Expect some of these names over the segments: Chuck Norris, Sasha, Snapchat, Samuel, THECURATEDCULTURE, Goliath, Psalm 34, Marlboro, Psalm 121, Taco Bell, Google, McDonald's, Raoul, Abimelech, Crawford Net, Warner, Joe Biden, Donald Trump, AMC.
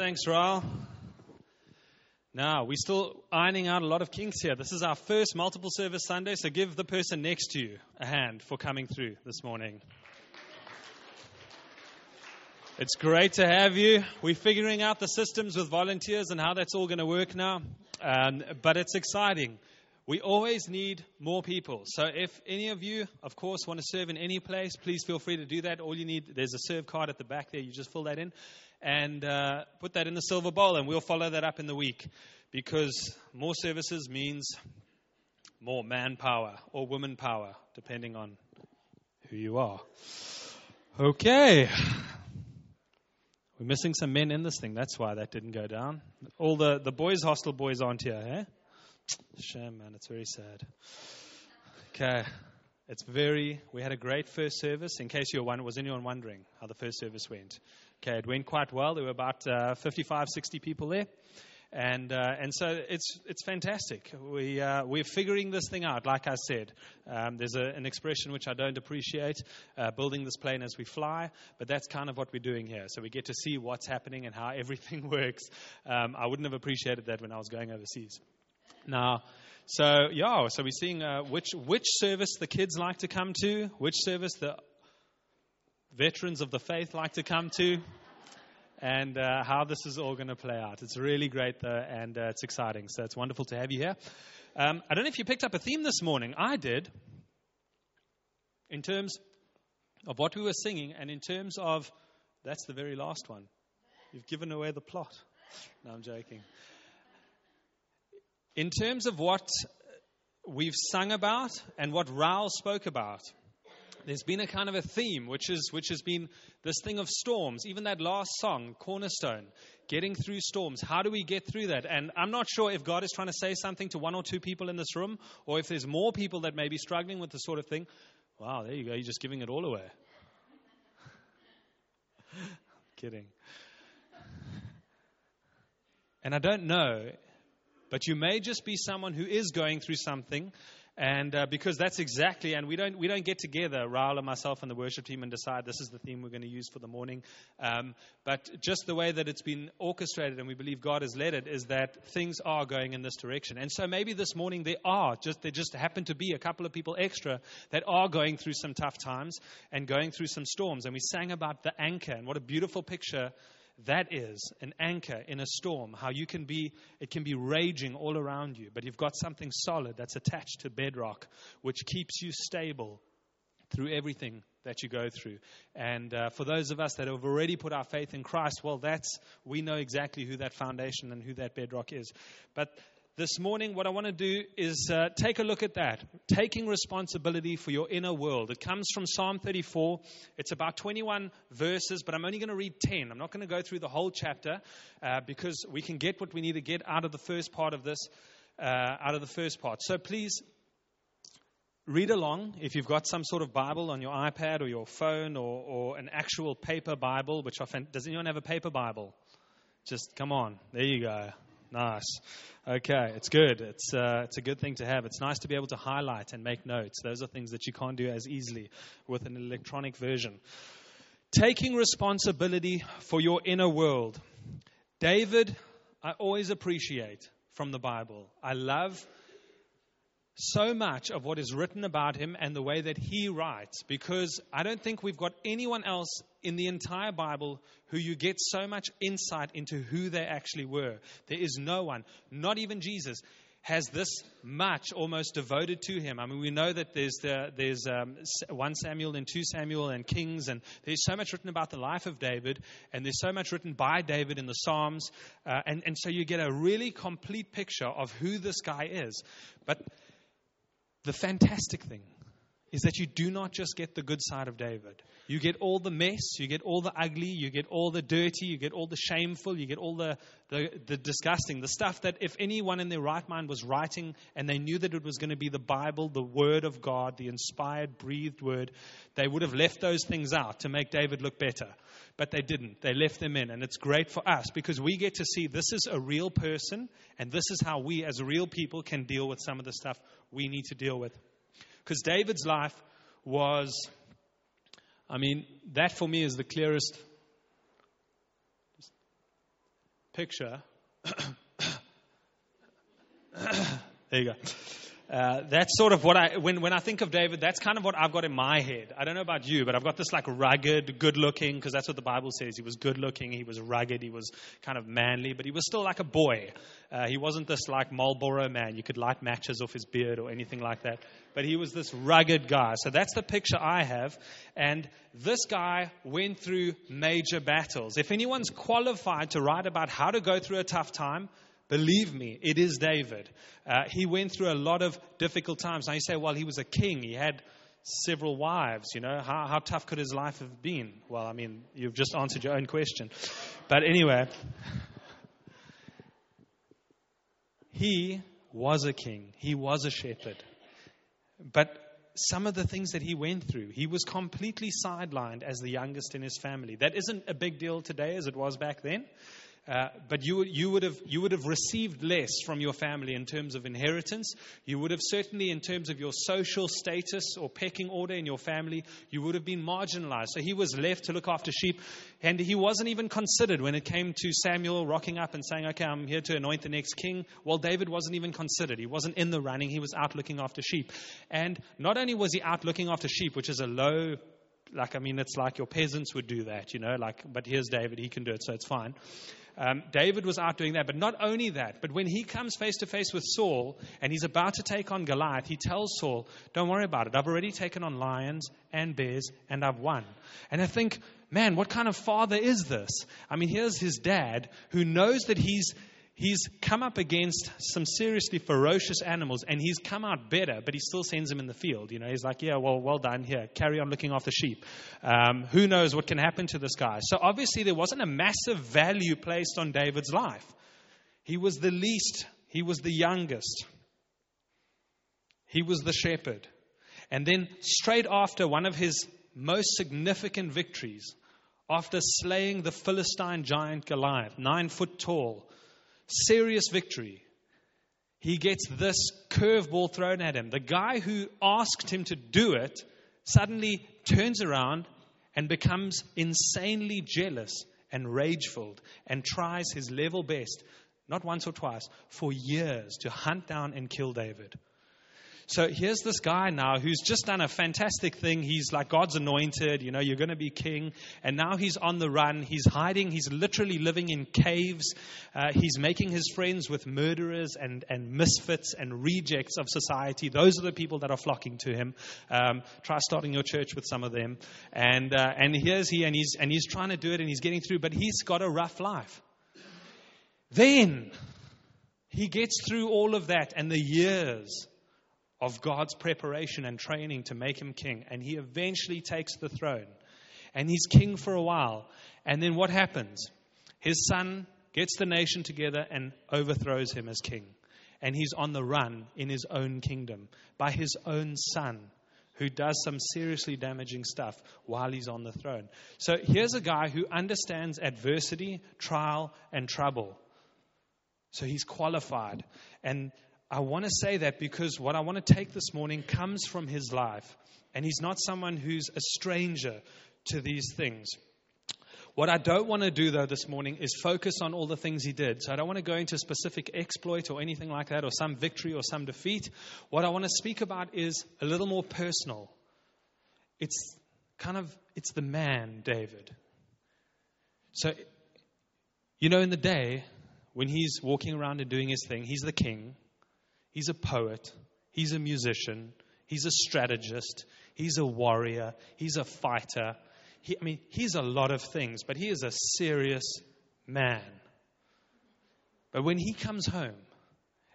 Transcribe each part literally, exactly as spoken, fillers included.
Thanks, Raoul. Now, we're still ironing out a lot of kinks here. This is our first multiple service Sunday, so give the person next to you a hand for coming through this morning. It's great to have you. We're figuring out the systems with volunteers and how that's all going to work now, um, but it's exciting. We always need more people. So if any of you, of course, want to serve in any place, please feel free to do that. All you need, there's a serve card at the back there. You just fill that in and uh, put that in the silver bowl, and we'll follow that up in the week because more services means more manpower or woman power, depending on who you are. Okay. We're missing some men in this thing. That's why that didn't go down. All the, the boys' hostel boys aren't here, eh? Shame, man. It's very sad. Okay. It's very, we had a great first service. In case you were one, was anyone wondering how the first service went? Okay. It went quite well. There were about uh, fifty-five, sixty people there. And uh, and so it's it's fantastic. We, uh, we're figuring this thing out, like I said. Um, there's a, an expression which I don't appreciate, uh, building this plane as we fly, but that's kind of what we're doing here. So we get to see what's happening and how everything works. Um, I wouldn't have appreciated that when I was going overseas. Now, so, yeah, so we're seeing uh, which which service the kids like to come to, which service the veterans of the faith like to come to. And uh, how this is all going to play out. It's really great, though, and uh, it's exciting. So it's wonderful to have you here. Um, I don't know if you picked up a theme this morning. I did, in terms of what we were singing and in terms of, that's the very last one. You've given away the plot. No, I'm joking. In terms of what we've sung about and what Raoul spoke about, there's been a kind of a theme, which is which has been this thing of storms. Even that last song, Cornerstone, getting through storms. How do we get through that? And I'm not sure if God is trying to say something to one or two people in this room, or if there's more people that may be struggling with this sort of thing. Wow, there you go. You're just giving it all away. Kidding. And I don't know, but you may just be someone who is going through something. And uh, because that's exactly, and we don't we don't get together, Raoul and myself and the worship team, and decide this is the theme we're going to use for the morning. Um, but just the way that it's been orchestrated, and we believe God has led it, is that things are going in this direction. And so maybe this morning there are, just there just happen to be a couple of people extra that are going through some tough times and going through some storms. And we sang about the anchor, and what a beautiful picture that is, an anchor in a storm, how you can be, it can be raging all around you, but you've got something solid that's attached to bedrock, which keeps you stable through everything that you go through. And uh, for those of us that have already put our faith in Christ, well, that's, we know exactly who that foundation and who that bedrock is. But this morning, what I want to do is uh, take a look at that, taking responsibility for your inner world. It comes from Psalm thirty-four. It's about twenty-one verses, but I'm only going to read ten. I'm not going to go through the whole chapter uh, because we can get what we need to get out of the first part of this, uh, out of the first part. So please read along. If you've got some sort of Bible on your iPad or your phone or, or an actual paper Bible, which I find, does anyone have a paper Bible? Just come on. There you go. Nice. Okay, it's good. It's uh, it's a good thing to have. It's nice to be able to highlight and make notes. Those are things that you can't do as easily with an electronic version. Taking responsibility for your inner world. David, I always appreciate from the Bible. I love so much of what is written about him and the way that he writes, because I don't think we've got anyone else in the entire Bible who you get so much insight into who they actually were. There is no one, not even Jesus, has this much almost devoted to him. I mean, we know that there's the, there's um, First Samuel and Second Samuel and Kings, and there's so much written about the life of David, and there's so much written by David in the Psalms, uh, and, and so you get a really complete picture of who this guy is. But the fantastic thing is that you do not just get the good side of David. You get all the mess, you get all the ugly, you get all the dirty, you get all the shameful, you get all the, the, the disgusting, the stuff that if anyone in their right mind was writing and they knew that it was going to be the Bible, the Word of God, the inspired, breathed Word, they would have left those things out to make David look better. But they didn't. They left them in. And it's great for us because we get to see this is a real person and this is how we as real people can deal with some of the stuff we need to deal with. Because David's life was, I mean, that for me is the clearest. picture, there you go. Uh, that's sort of what I, when, when I think of David, that's kind of what I've got in my head. I don't know about you, but I've got this like rugged, good looking, because that's what the Bible says. He was good looking, he was rugged, he was kind of manly, but he was still like a boy. Uh, he wasn't this like Marlboro man. You could light matches off his beard or anything like that. But he was this rugged guy. So that's the picture I have. And this guy went through major battles. If anyone's qualified to write about how to go through a tough time, believe me, it is David. Uh, he went through a lot of difficult times. Now you say, well, he was a king. He had several wives, you know. How, how tough could his life have been? Well, I mean, you've just answered your own question. But anyway, he was a king. He was a shepherd. But some of the things that he went through, he was completely sidelined as the youngest in his family. That isn't a big deal today as it was back then. Uh, but you you would have you would have received less from your family in terms of inheritance. You would have certainly in terms of your social status or pecking order in your family, you would have been marginalized. So he was left to look after sheep, and he wasn't even considered when it came to Samuel rocking up and saying, okay, I'm here to anoint the next king. Well, David wasn't even considered. He wasn't in the running. He was out looking after sheep. And not only was he out looking after sheep, which is a low, like, I mean, it's like your peasants would do that, you know, like, but here's David, he can do it, so it's fine. Um, David was out doing that, but not only that, but when he comes face to face with Saul and he's about to take on Goliath, he tells Saul, don't worry about it. I've already taken on lions and bears and I've won. And I think, man, what kind of father is this? I mean, here's his dad who knows that he's he's come up against some seriously ferocious animals and he's come out better, but he still sends him in the field. You know, he's like, yeah, well, well done here. Carry on looking after sheep. Um, who knows what can happen to this guy? So obviously there wasn't a massive value placed on David's life. He was the least. He was the youngest. He was the shepherd. And then straight after one of his most significant victories, after slaying the Philistine giant Goliath, nine foot tall, serious victory, he gets this curveball thrown at him. The guy who asked him to do it suddenly turns around and becomes insanely jealous and rage-filled and tries his level best, not once or twice, for years to hunt down and kill David. So here's this guy now who's just done a fantastic thing. He's like God's anointed, you know, you're going to be king. And now he's on the run. He's hiding. He's literally living in caves. Uh, he's making his friends with murderers and, and misfits and rejects of society. Those are the people that are flocking to him. Um, try starting your church with some of them. And uh, and here's he, and he's and he's trying to do it, and he's getting through. But he's got a rough life. Then he gets through all of that and the years of God's preparation and training to make him king. And he eventually takes the throne. And he's king for a while. And then what happens? His son gets the nation together and overthrows him as king. And he's on the run in his own kingdom by his own son, who does some seriously damaging stuff while he's on the throne. So here's a guy who understands adversity, trial, and trouble. So he's qualified. And I want to say that because what I want to take this morning comes from his life. And he's not someone who's a stranger to these things. What I don't want to do, though, this morning is focus on all the things he did. So I don't want to go into a specific exploit or anything like that, or some victory or some defeat. What I want to speak about is a little more personal. It's kind of, it's the man, David. So, you know, in the day when he's walking around and doing his thing, he's the king. He's a poet, he's a musician, he's a strategist, he's a warrior, he's a fighter. He, I mean, he's a lot of things, but he is a serious man. But when he comes home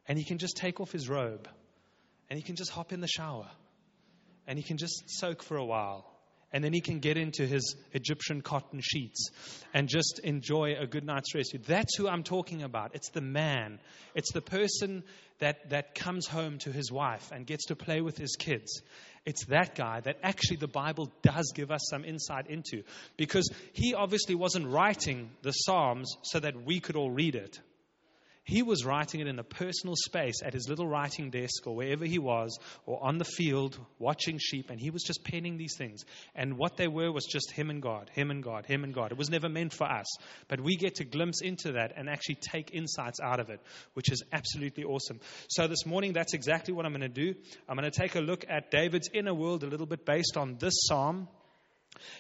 and he can just take off his robe and he can just hop in the shower and he can just soak for a while, and then he can get into his Egyptian cotton sheets and just enjoy a good night's rest. That's who I'm talking about. It's the man. It's the person that, that comes home to his wife and gets to play with his kids. It's that guy that actually the Bible does give us some insight into. Because he obviously wasn't writing the Psalms so that we could all read it. He was writing it in a personal space at his little writing desk or wherever he was, or on the field watching sheep, and he was just penning these things. And what they were was just him and God, him and God, him and God. It was never meant for us, but we get to glimpse into that and actually take insights out of it, which is absolutely awesome. So this morning, that's exactly what I'm going to do. I'm going to take a look at David's inner world a little bit based on this psalm.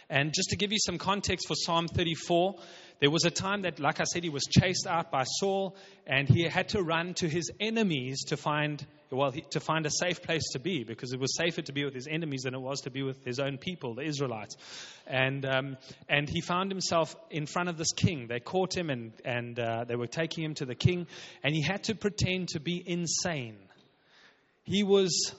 And just to give you some context for Psalm thirty-four, there was a time that, like I said, he was chased out by Saul, and he had to run to his enemies to find, well, to find a safe place to be, because it was safer to be with his enemies than it was to be with his own people, the Israelites. And um, and he found himself in front of this king. They caught him, and, and uh, they were taking him to the king, and he had to pretend to be insane. He was...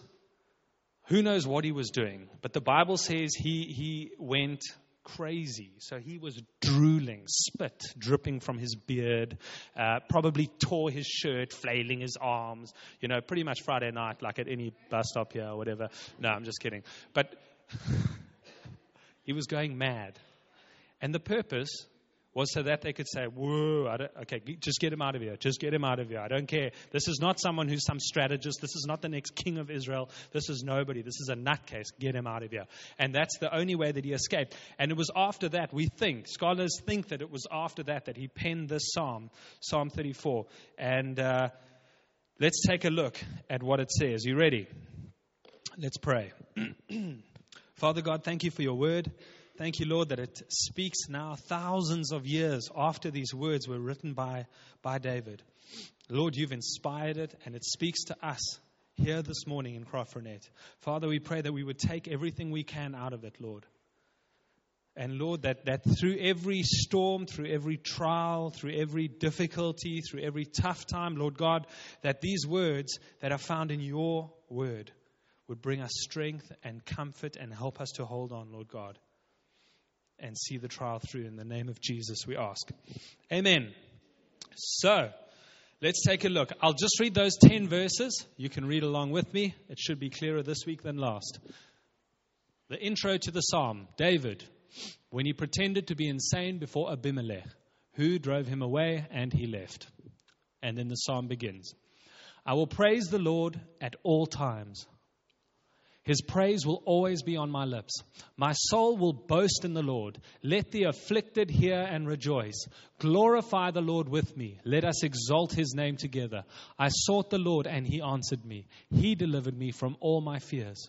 Who knows what he was doing? But the Bible says he he went crazy. So he was drooling, spit dripping from his beard, uh, probably tore his shirt, flailing his arms. You know, pretty much Friday night, like at any bus stop here or whatever. No, I'm just kidding. But he was going mad. And the purpose was so that they could say, whoa, I don't, okay, just get him out of here. Just get him out of here. I don't care. This is not someone who's some strategist. This is not the next king of Israel. This is nobody. This is a nutcase. Get him out of here. And that's the only way that he escaped. And it was after that, we think, scholars think that it was after that that he penned this psalm, Psalm thirty-four. And uh, let's take a look at what it says. You ready? Let's pray. Father God, thank you for your word. Thank you, Lord, that it speaks now thousands of years after these words were written by, by David. Lord, you've inspired it, and it speaks to us here this morning in Crawford Net. Father, we pray that we would take everything we can out of it, Lord. And Lord, that, that through every storm, through every trial, through every difficulty, through every tough time, Lord God, that these words that are found in your word would bring us strength and comfort and help us to hold on, Lord God, and see the trial through. In the name of Jesus, we ask. Amen. So, let's take a look. I'll just read those ten verses. You can read along with me. It should be clearer this week than last. The intro to the psalm. David, when he pretended to be insane before Abimelech, who drove him away, and he left. And then the psalm begins. I will praise the Lord at all times. His praise will always be on my lips. My soul will boast in the Lord. Let the afflicted hear and rejoice. Glorify the Lord with me. Let us exalt his name together. I sought the Lord, and he answered me. He delivered me from all my fears.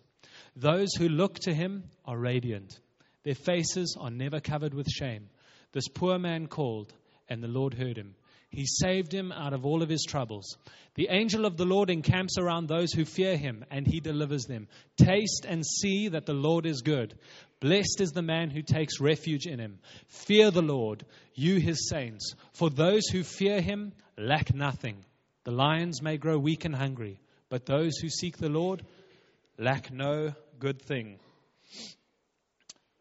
Those who look to him are radiant. Their faces are never covered with shame. This poor man called, and the Lord heard him. He saved him out of all of his troubles. The angel of the Lord encamps around those who fear him, and he delivers them. Taste and see that the Lord is good. Blessed is the man who takes refuge in him. Fear the Lord, you his saints, for those who fear him lack nothing. The lions may grow weak and hungry, but those who seek the Lord lack no good thing.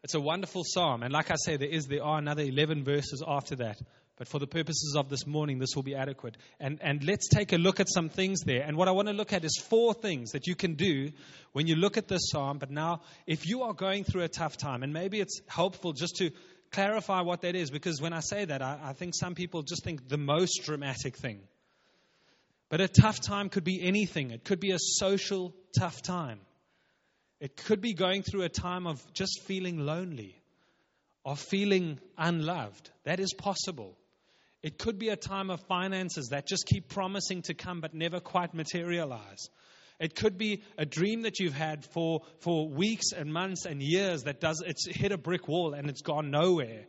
It's a wonderful psalm, and like I say, there is there are another eleven verses after that. But for the purposes of this morning, this will be adequate. And and let's take a look at some things there. And what I want to look at is four things that you can do when you look at this psalm. But now, if you are going through a tough time, and maybe it's helpful just to clarify what that is, because when I say that, I, I think some people just think the most dramatic thing. But a tough time could be anything. It could be a social tough time. It could be going through a time of just feeling lonely or feeling unloved. That is possible. It could be a time of finances that just keep promising to come but never quite materialize. It could be a dream that you've had for, for weeks and months and years that does it's hit a brick wall and it's gone nowhere.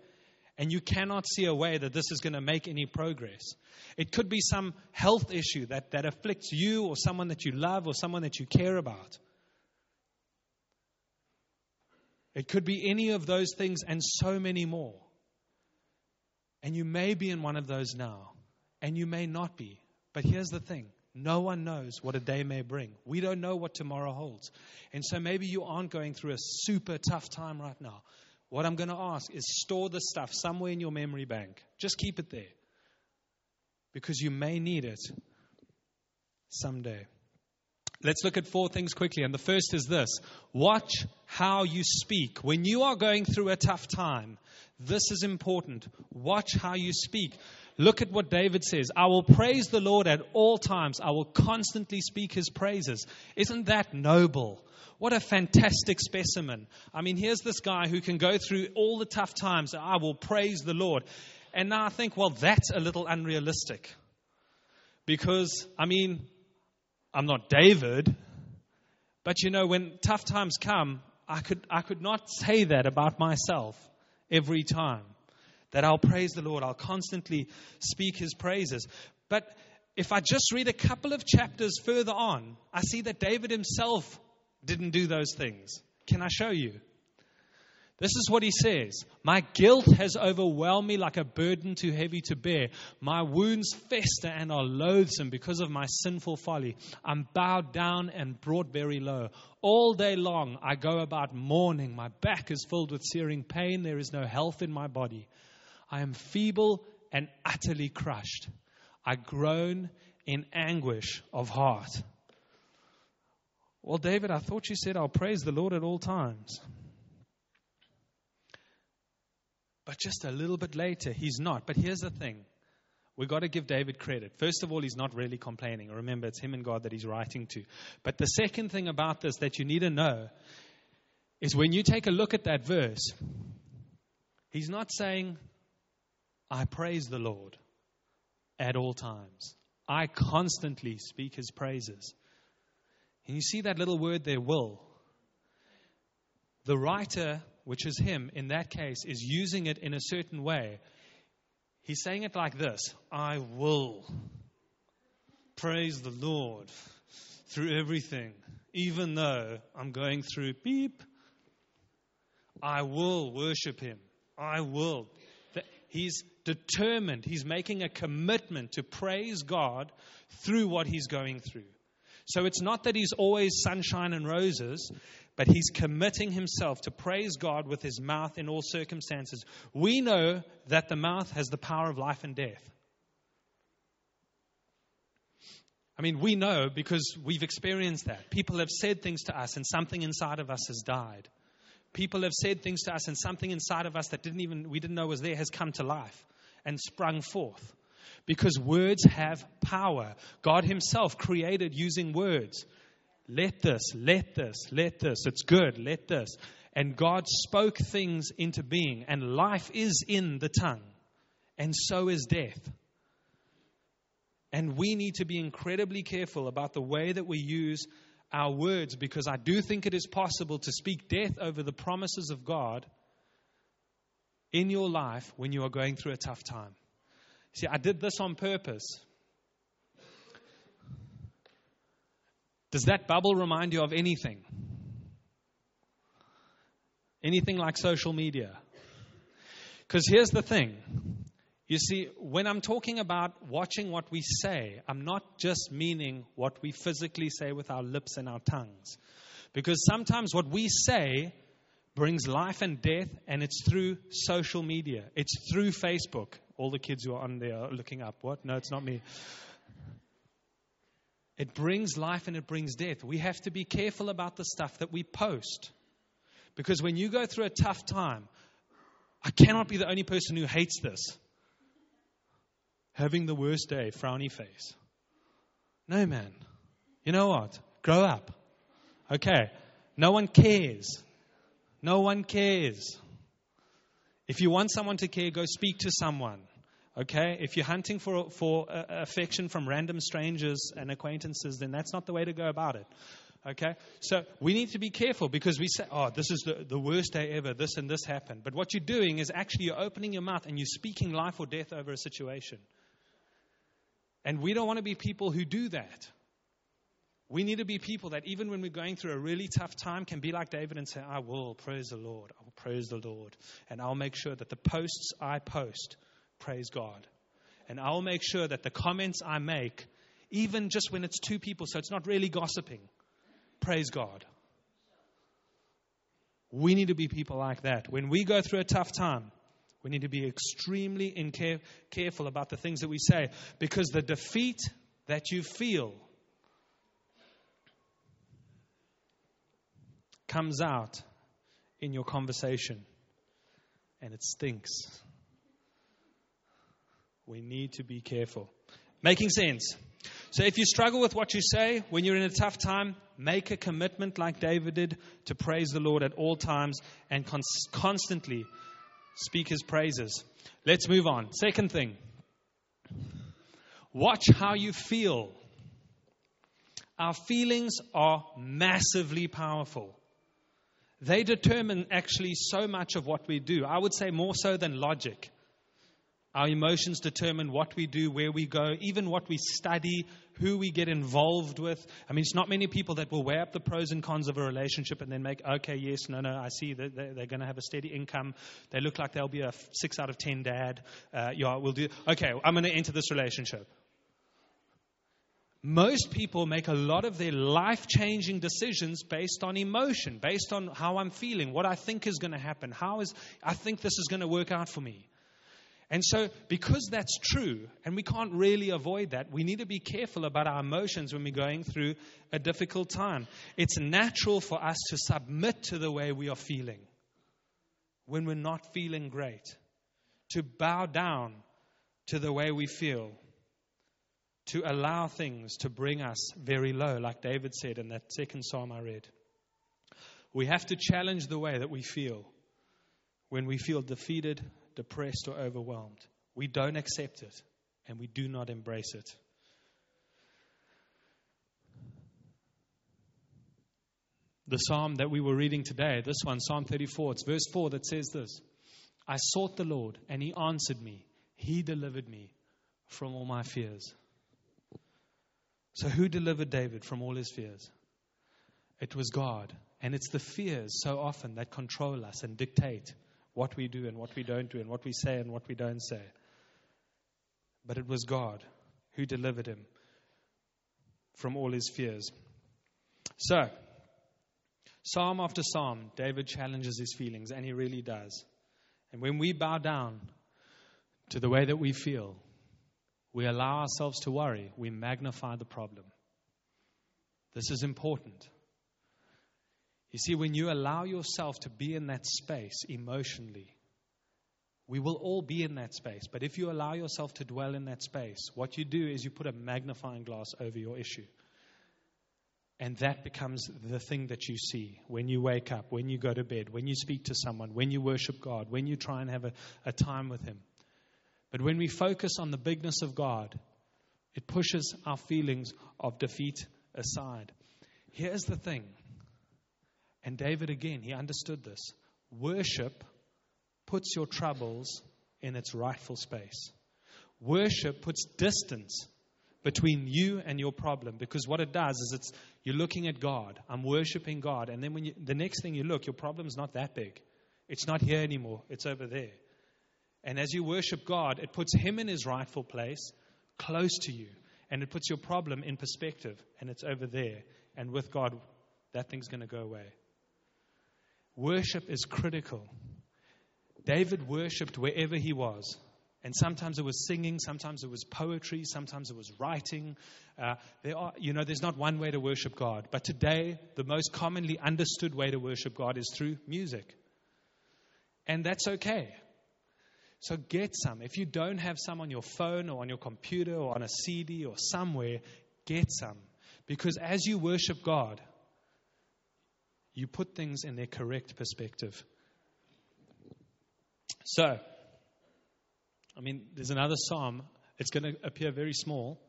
And you cannot see a way that this is going to make any progress. It could be some health issue that, that afflicts you or someone that you love or someone that you care about. It could be any of those things and so many more. And you may be in one of those now, and you may not be. But here's the thing. No one knows what a day may bring. We don't know what tomorrow holds. And so maybe you aren't going through a super tough time right now. What I'm going to ask is store this stuff somewhere in your memory bank. Just keep it there, because you may need it someday. Let's look at four things quickly. And the first is this. Watch how you speak. When you are going through a tough time, this is important. Watch how you speak. Look at what David says. I will praise the Lord at all times. I will constantly speak his praises. Isn't that noble? What a fantastic specimen. I mean, here's this guy who can go through all the tough times. I will praise the Lord. And now I think, well, that's a little unrealistic. Because, I mean, I'm not David. But, you know, when tough times come, I could I could not say that about myself every time. That I'll praise the Lord. I'll constantly speak his praises. But if I just read a couple of chapters further on, I see that David himself didn't do those things. Can I show you? This is what he says. My guilt has overwhelmed me like a burden too heavy to bear. My wounds fester and are loathsome because of my sinful folly. I'm bowed down and brought very low. All day long I go about mourning. My back is filled with searing pain. There is no health in my body. I am feeble and utterly crushed. I groan in anguish of heart. Well, David, I thought you said I'll praise the Lord at all times. But just a little bit later, he's not. But here's the thing. We've got to give David credit. First of all, he's not really complaining. Remember, it's him and God that he's writing to. But the second thing about this that you need to know is when you take a look at that verse, he's not saying, I praise the Lord at all times. I constantly speak his praises. And you see that little word there, will. The writer, which is him, in that case, is using it in a certain way. He's saying it like this. I will praise the Lord through everything, even though I'm going through beep. I will worship him. I will. He's determined. He's making a commitment to praise God through what he's going through. So it's not that he's always sunshine and roses, but he's committing himself to praise God with his mouth in all circumstances. We know that the mouth has the power of life and death. I mean, we know because we've experienced that. People have said things to us and something inside of us has died. People have said things to us and something inside of us that didn't even we didn't know was there has come to life and sprung forth. Because words have power. God himself created using words. Let this, let this, let this. It's good, let this. And God spoke things into being. And life is in the tongue. And so is death. And we need to be incredibly careful about the way that we use our words. Because I do think it is possible to speak death over the promises of God in your life when you are going through a tough time. See, I did this on purpose. Does that bubble remind you of anything? Anything like social media? Because here's the thing. You see, when I'm talking about watching what we say, I'm not just meaning what we physically say with our lips and our tongues. Because sometimes what we say brings life and death, and it's through social media. It's through Facebook. All the kids who are on there are looking up. What? No, it's not me. It brings life and it brings death. We have to be careful about the stuff that we post. Because when you go through a tough time, I cannot be the only person who hates this. Having the worst day, frowny face. No, man. You know what? Grow up. Okay. No one cares. No one cares. If you want someone to care, go speak to someone. Okay? If you're hunting for for uh, affection from random strangers and acquaintances, then that's not the way to go about it. Okay? So we need to be careful because we say, oh, this is the, the worst day ever. This and this happened. But what you're doing is actually you're opening your mouth and you're speaking life or death over a situation. And we don't want to be people who do that. We need to be people that even when we're going through a really tough time can be like David and say, I will praise the Lord. I will praise the Lord. And I'll make sure that the posts I post praise God. And I'll make sure that the comments I make, even just when it's two people, so it's not really gossiping, praise God. We need to be people like that. When we go through a tough time, we need to be extremely in care- careful about the things that we say. Because the defeat that you feel comes out in your conversation and it stinks. we need to be careful. Making sense? So if you struggle with what you say when you're in a tough time, make a commitment like David did to praise the Lord at all times and cons- constantly speak his praises. Let's move on. Second thing, watch how you feel. Our feelings are massively powerful. They determine actually so much of what we do. I would say more so than logic. Our emotions determine what we do, where we go, even what we study, who we get involved with. I mean, it's not many people that will weigh up the pros and cons of a relationship and then make, okay, yes, no, no, I see that they're going to have a steady income. They look like they'll be a six out of ten dad. Uh, yeah, we'll do. Okay, I'm going to enter this relationship. Most people make a lot of their life-changing decisions based on emotion, based on how I'm feeling, what I think is going to happen, how is I think this is going to work out for me. And so because that's true, and we can't really avoid that, we need to be careful about our emotions when we're going through a difficult time. It's natural for us to submit to the way we are feeling when we're not feeling great, to bow down to the way we feel, to allow things to bring us very low, like David said in that second psalm I read. We have to challenge the way that we feel when we feel defeated, depressed, or overwhelmed. We don't accept it, and we do not embrace it. The psalm that we were reading today, this one, Psalm thirty-four, it's verse four that says this, I sought the Lord, and he answered me. He delivered me from all my fears. So who delivered David from all his fears? It was God. And it's the fears so often that control us and dictate what we do and what we don't do and what we say and what we don't say. But it was God who delivered him from all his fears. So, psalm after psalm, David challenges his feelings, and he really does. And when we bow down to the way that we feel, we allow ourselves to worry. We magnify the problem. This is important. You see, when you allow yourself to be in that space emotionally, we will all be in that space. But if you allow yourself to dwell in that space, what you do is you put a magnifying glass over your issue. And that becomes the thing that you see when you wake up, when you go to bed, when you speak to someone, when you worship God, when you try and have a, a time with him. But when we focus on the bigness of God, it pushes our feelings of defeat aside. Here's the thing. And David, again, he understood this. Worship puts your troubles in its rightful space. Worship puts distance between you and your problem, because what it does is it's you're looking at God. I'm worshiping God. And then when you, the next thing you look, your problem's not that big. It's not here anymore. It's over there. And as you worship God, it puts him in his rightful place, close to you. And it puts your problem in perspective. And it's over there. And with God, that thing's going to go away. Worship is critical. David worshipped wherever he was. And sometimes it was singing. Sometimes it was poetry. Sometimes it was writing. Uh, there are, you know, there's not one way to worship God. But today, the most commonly understood way to worship God is through music. And that's okay. So get some. If you don't have some on your phone or on your computer or on a C D or somewhere, get some. Because as you worship God, you put things in their correct perspective. So, I mean, there's another psalm. It's going to appear very small,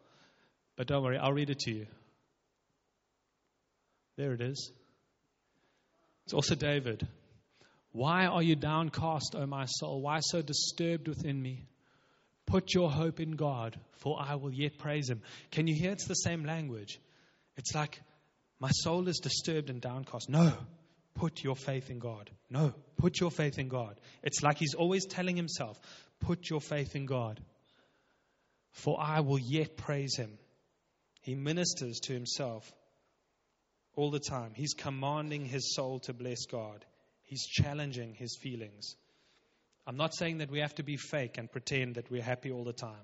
but don't worry, I'll read it to you. There it is. It's also David. Why are you downcast, O my soul? Why so disturbed within me? Put your hope in God, for I will yet praise him. Can you hear it's the same language? It's like, my soul is disturbed and downcast. No, put your faith in God. No, put your faith in God. It's like he's always telling himself, put your faith in God, for I will yet praise him. He ministers to himself all the time. He's commanding his soul to bless God. He's challenging his feelings. I'm not saying that we have to be fake and pretend that we're happy all the time.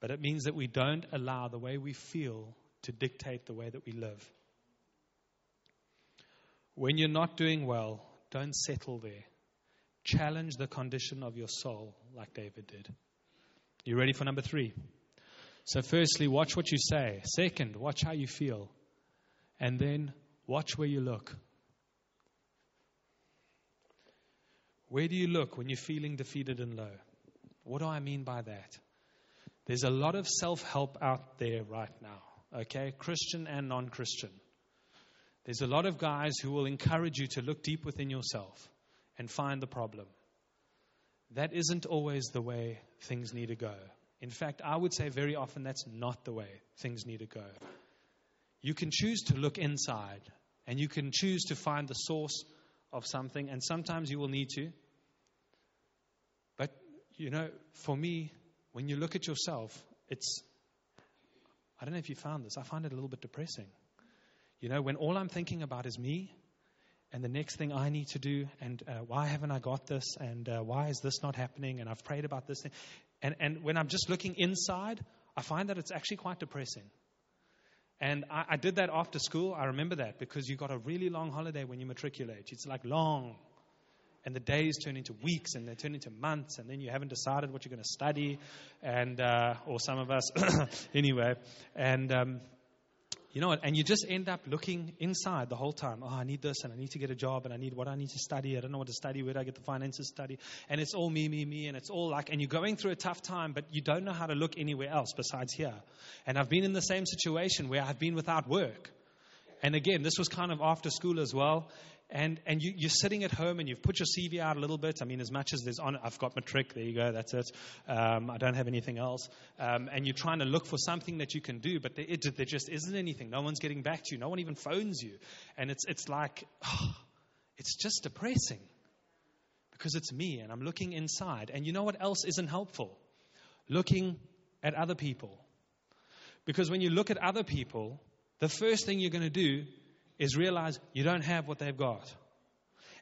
But it means that we don't allow the way we feel to dictate the way that we live. When you're not doing well, don't settle there. Challenge the condition of your soul like David did. You ready for number three? So firstly, watch what you say. Second, watch how you feel. And then watch where you look. Where do you look when you're feeling defeated and low? What do I mean by that? There's a lot of self-help out there right now, okay? Christian and non-Christian. There's a lot of guys who will encourage you to look deep within yourself and find the problem. That isn't always the way things need to go. In fact, I would say very often that's not the way things need to go. You can choose to look inside, and you can choose to find the source of something, and sometimes you will need to. But, you know, for me, when you look at yourself, it's, I don't know if you found this, I find it a little bit depressing. You know, when all I'm thinking about is me, and the next thing I need to do, and uh, why haven't I got this, and uh, why is this not happening, and I've prayed about this thing. And, and when I'm just looking inside, I find that it's actually quite depressing. And I, I did that after school. I remember that because you got a really long holiday when you matriculate. It's like long. And the days turn into weeks, and they turn into months, and then you haven't decided what you're going to study, and uh, or some of us, anyway. And, um, you know, and you just end up looking inside the whole time. Oh, I need this, and I need to get a job, and I need what I need to study. I don't know what to study. Where do I get the finances to study? And it's all me, me, me, and it's all like, and you're going through a tough time, but you don't know how to look anywhere else besides here. And I've been in the same situation where I've been without work. And again, this was kind of after school as well. And and you, you're sitting at home and you've put your C V out a little bit. I mean, as much as there's on, I've got my trick. There you go. That's it. Um, I don't have anything else. Um, and you're trying to look for something that you can do, but there, it, there just isn't anything. No one's getting back to you. No one even phones you. And it's it's like, oh, it's just depressing because it's me and I'm looking inside. And you know what else isn't helpful? Looking at other people. Because when you look at other people, the first thing you're going to do is realize you don't have what they've got.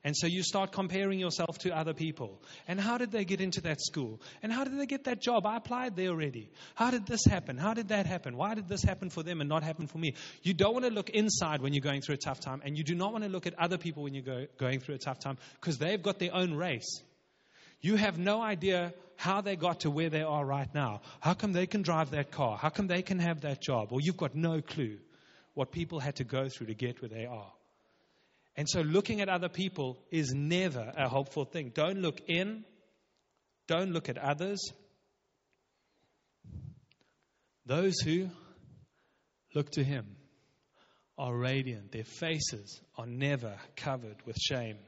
And so you start comparing yourself to other people. And how did they get into that school? And how did they get that job? I applied there already. How did this happen? How did that happen? Why did this happen for them and not happen for me? You don't want to look inside when you're going through a tough time, and you do not want to look at other people when you're go, going through a tough time because they've got their own race. You have no idea how they got to where they are right now. How come they can drive that car? How come they can have that job? Or you've got no clue what people had to go through to get where they are. And so looking at other people is never a helpful thing. Don't look in. Don't look at others. Those who look to him are radiant. Their faces are never covered with shame.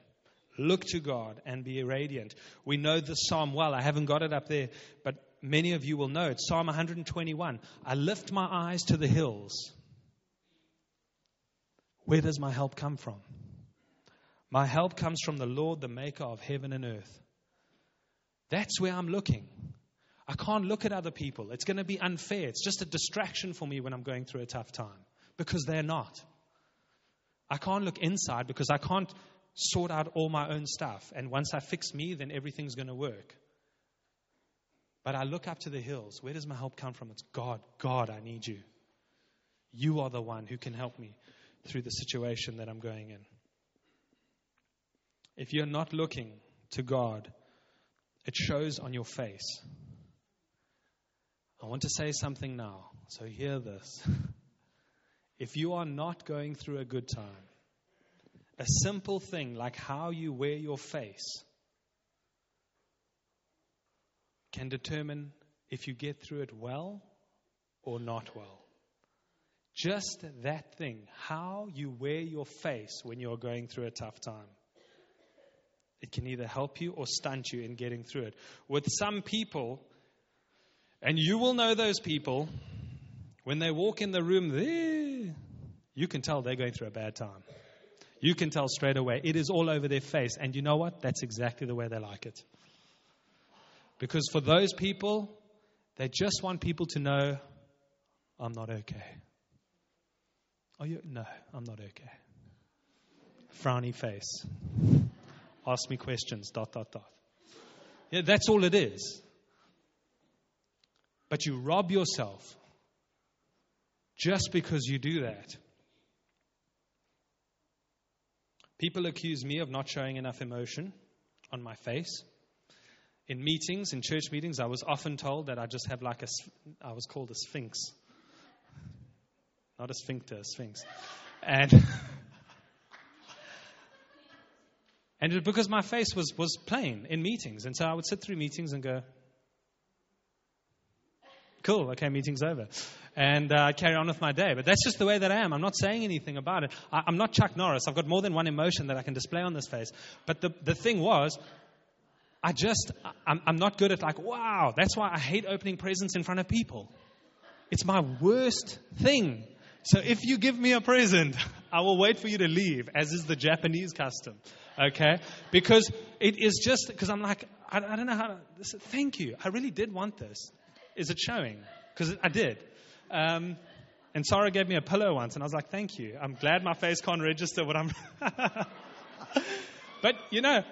Look to God and be radiant. We know the psalm well. I haven't got it up there, but many of you will know it. Psalm one twenty-one. I lift my eyes to the hills. Where does my help come from? My help comes from the Lord, the maker of heaven and earth. That's where I'm looking. I can't look at other people. It's going to be unfair. It's just a distraction for me when I'm going through a tough time because they're not. I can't look inside because I can't sort out all my own stuff. And once I fix me, then everything's going to work. But I look up to the hills. Where does my help come from? It's God. God, I need you. You are the one who can help me through the situation that I'm going in. If you're not looking to God, it shows on your face. I want to say something now, so hear this. If you are not going through a good time, a simple thing like how you wear your face can determine if you get through it well or not well. Just that thing, how you wear your face when you're going through a tough time. It can either help you or stunt you in getting through it. With some people, and you will know those people, when they walk in the room, there, you can tell they're going through a bad time. You can tell straight away. It is all over their face. And you know what? That's exactly the way they like it. Because for those people, they just want people to know, I'm not okay. Are you? No, I'm not okay. Frowny face. Ask me questions, dot, dot, dot. Yeah, that's all it is. But you rob yourself just because you do that. People accuse me of not showing enough emotion on my face. In meetings, in church meetings, I was often told that I just have like a, I was called a sphinx. Not a sphincter, a sphinx. And, and it was because my face was, was plain in meetings. And so I would sit through meetings and go, cool, okay, meeting's over. And uh, I carry on with my day. But that's just the way that I am. I'm not saying anything about it. I, I'm not Chuck Norris. I've got more than one emotion that I can display on this face. But the, the thing was, I just, I'm, I'm not good at like, wow, that's why I hate opening presents in front of people. It's my worst thing. So if you give me a present, I will wait for you to leave, as is the Japanese custom, okay? Because it is just, because I'm like, I, I don't know how to, this, thank you. I really did want this. Is it showing? Because I did. Um, and Sarah gave me a pillow once, and I was like, thank you. I'm glad my face can't register what I'm... But, you know,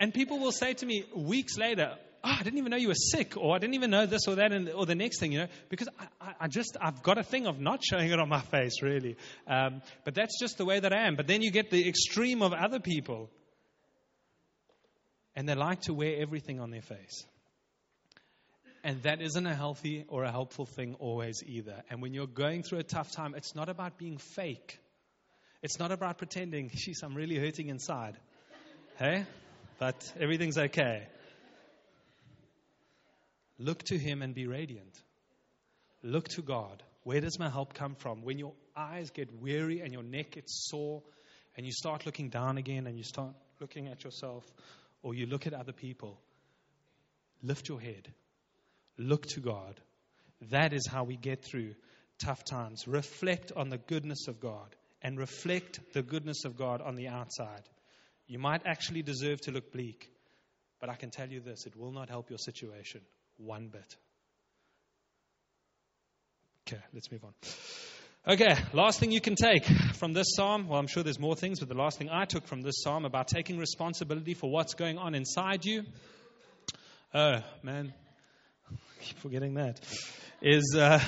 and people will say to me weeks later, oh, I didn't even know you were sick, or I didn't even know this or that, and or the next thing, you know, because I, I just, I've got a thing of not showing it on my face, really. Um, but that's just the way that I am. But then you get the extreme of other people, and they like to wear everything on their face. And that isn't a healthy or a helpful thing always either. And when you're going through a tough time, it's not about being fake. It's not about pretending, geez, I'm really hurting inside. Hey? But everything's okay. Look to Him and be radiant. Look to God. Where does my help come from? When your eyes get weary and your neck gets sore and you start looking down again and you start looking at yourself or you look at other people, lift your head. Look to God. That is how we get through tough times. Reflect on the goodness of God and reflect the goodness of God on the outside. You might actually deserve to look bleak, but I can tell you this, it will not help your situation one bit. Okay, let's move on. Okay, last thing you can take from this psalm, well, I'm sure there's more things, but the last thing I took from this psalm about taking responsibility for what's going on inside you, oh, man, I keep forgetting that, is uh,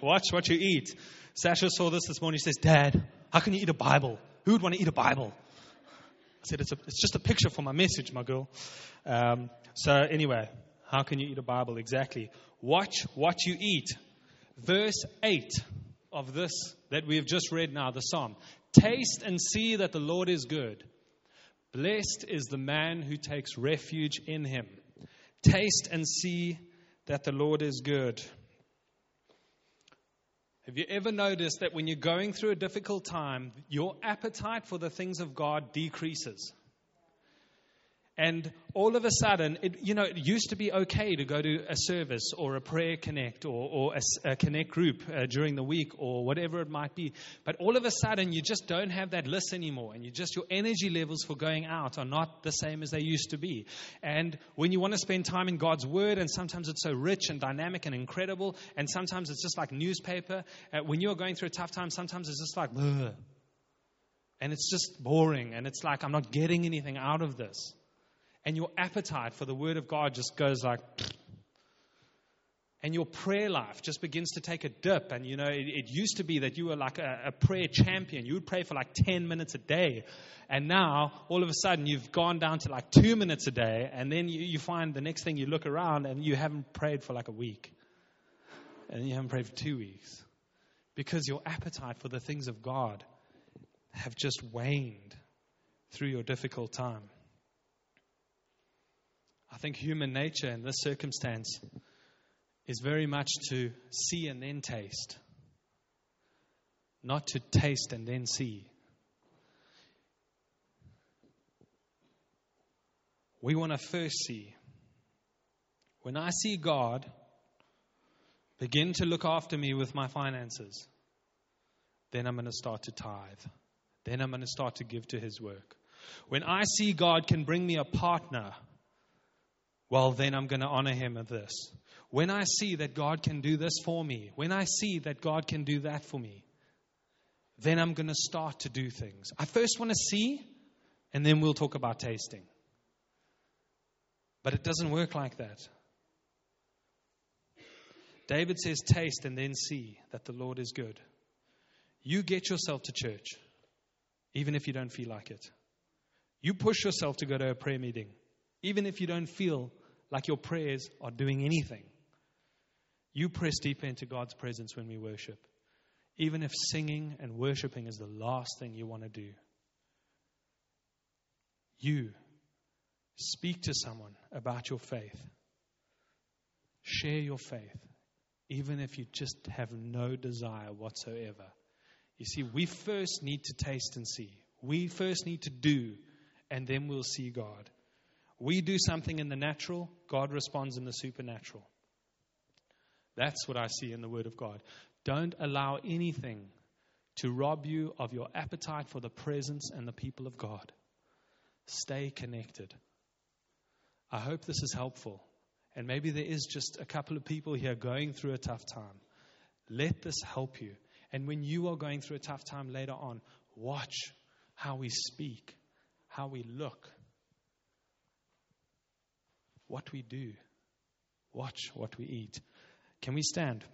watch what you eat. Sasha saw this this morning, she says, Dad, how can you eat a Bible? Who would want to eat a Bible? I said, it's, a, it's just a picture for my message, my girl. Um, so anyway, how can you eat a Bible? Exactly. Watch what you eat. Verse eight of this that we have just read now, the psalm. Taste and see that the Lord is good. Blessed is the man who takes refuge in Him. Taste and see that the Lord is good. Have you ever noticed that when you're going through a difficult time, your appetite for the things of God decreases? And all of a sudden, it, you know, it used to be okay to go to a service or a prayer connect or, or a, a connect group uh, during the week or whatever it might be. But all of a sudden, you just don't have that list anymore. And you just, your energy levels for going out are not the same as they used to be. And when you want to spend time in God's Word, and sometimes it's so rich and dynamic and incredible, and sometimes it's just like newspaper. Uh, when you're going through a tough time, sometimes it's just like, ugh. And it's just boring. And it's like, I'm not getting anything out of this. And your appetite for the Word of God just goes like, and your prayer life just begins to take a dip. And, you know, it, it used to be that you were like a, a prayer champion. You would pray for like ten minutes a day. And now, all of a sudden, you've gone down to like two minutes a day. And then you, you find the next thing you look around and you haven't prayed for like a week. And you haven't prayed for two weeks. Because your appetite for the things of God have just waned through your difficult time. I think human nature in this circumstance is very much to see and then taste, not to taste and then see. We want to first see. When I see God begin to look after me with my finances, then I'm going to start to tithe. Then I'm going to start to give to His work. When I see God can bring me a partner, well, then I'm going to honor Him at this. When I see that God can do this for me, when I see that God can do that for me, then I'm going to start to do things. I first want to see, and then we'll talk about tasting. But it doesn't work like that. David says, taste and then see that the Lord is good. You get yourself to church, even if you don't feel like it. You push yourself to go to a prayer meeting, Even if you don't feel like your prayers are doing anything, you press deeper into God's presence when we worship. Even if singing and worshiping is the last thing you want to do, you speak to someone about your faith. Share your faith, even if you just have no desire whatsoever. You see, we first need to taste and see. We first need to do, and then we'll see God. We do something in the natural, God responds in the supernatural. That's what I see in the Word of God. Don't allow anything to rob you of your appetite for the presence and the people of God. Stay connected. I hope this is helpful. And maybe there is just a couple of people here going through a tough time. Let this help you. And when you are going through a tough time later on, watch how we speak, how we look, what we do. Watch what we eat. Can we stand?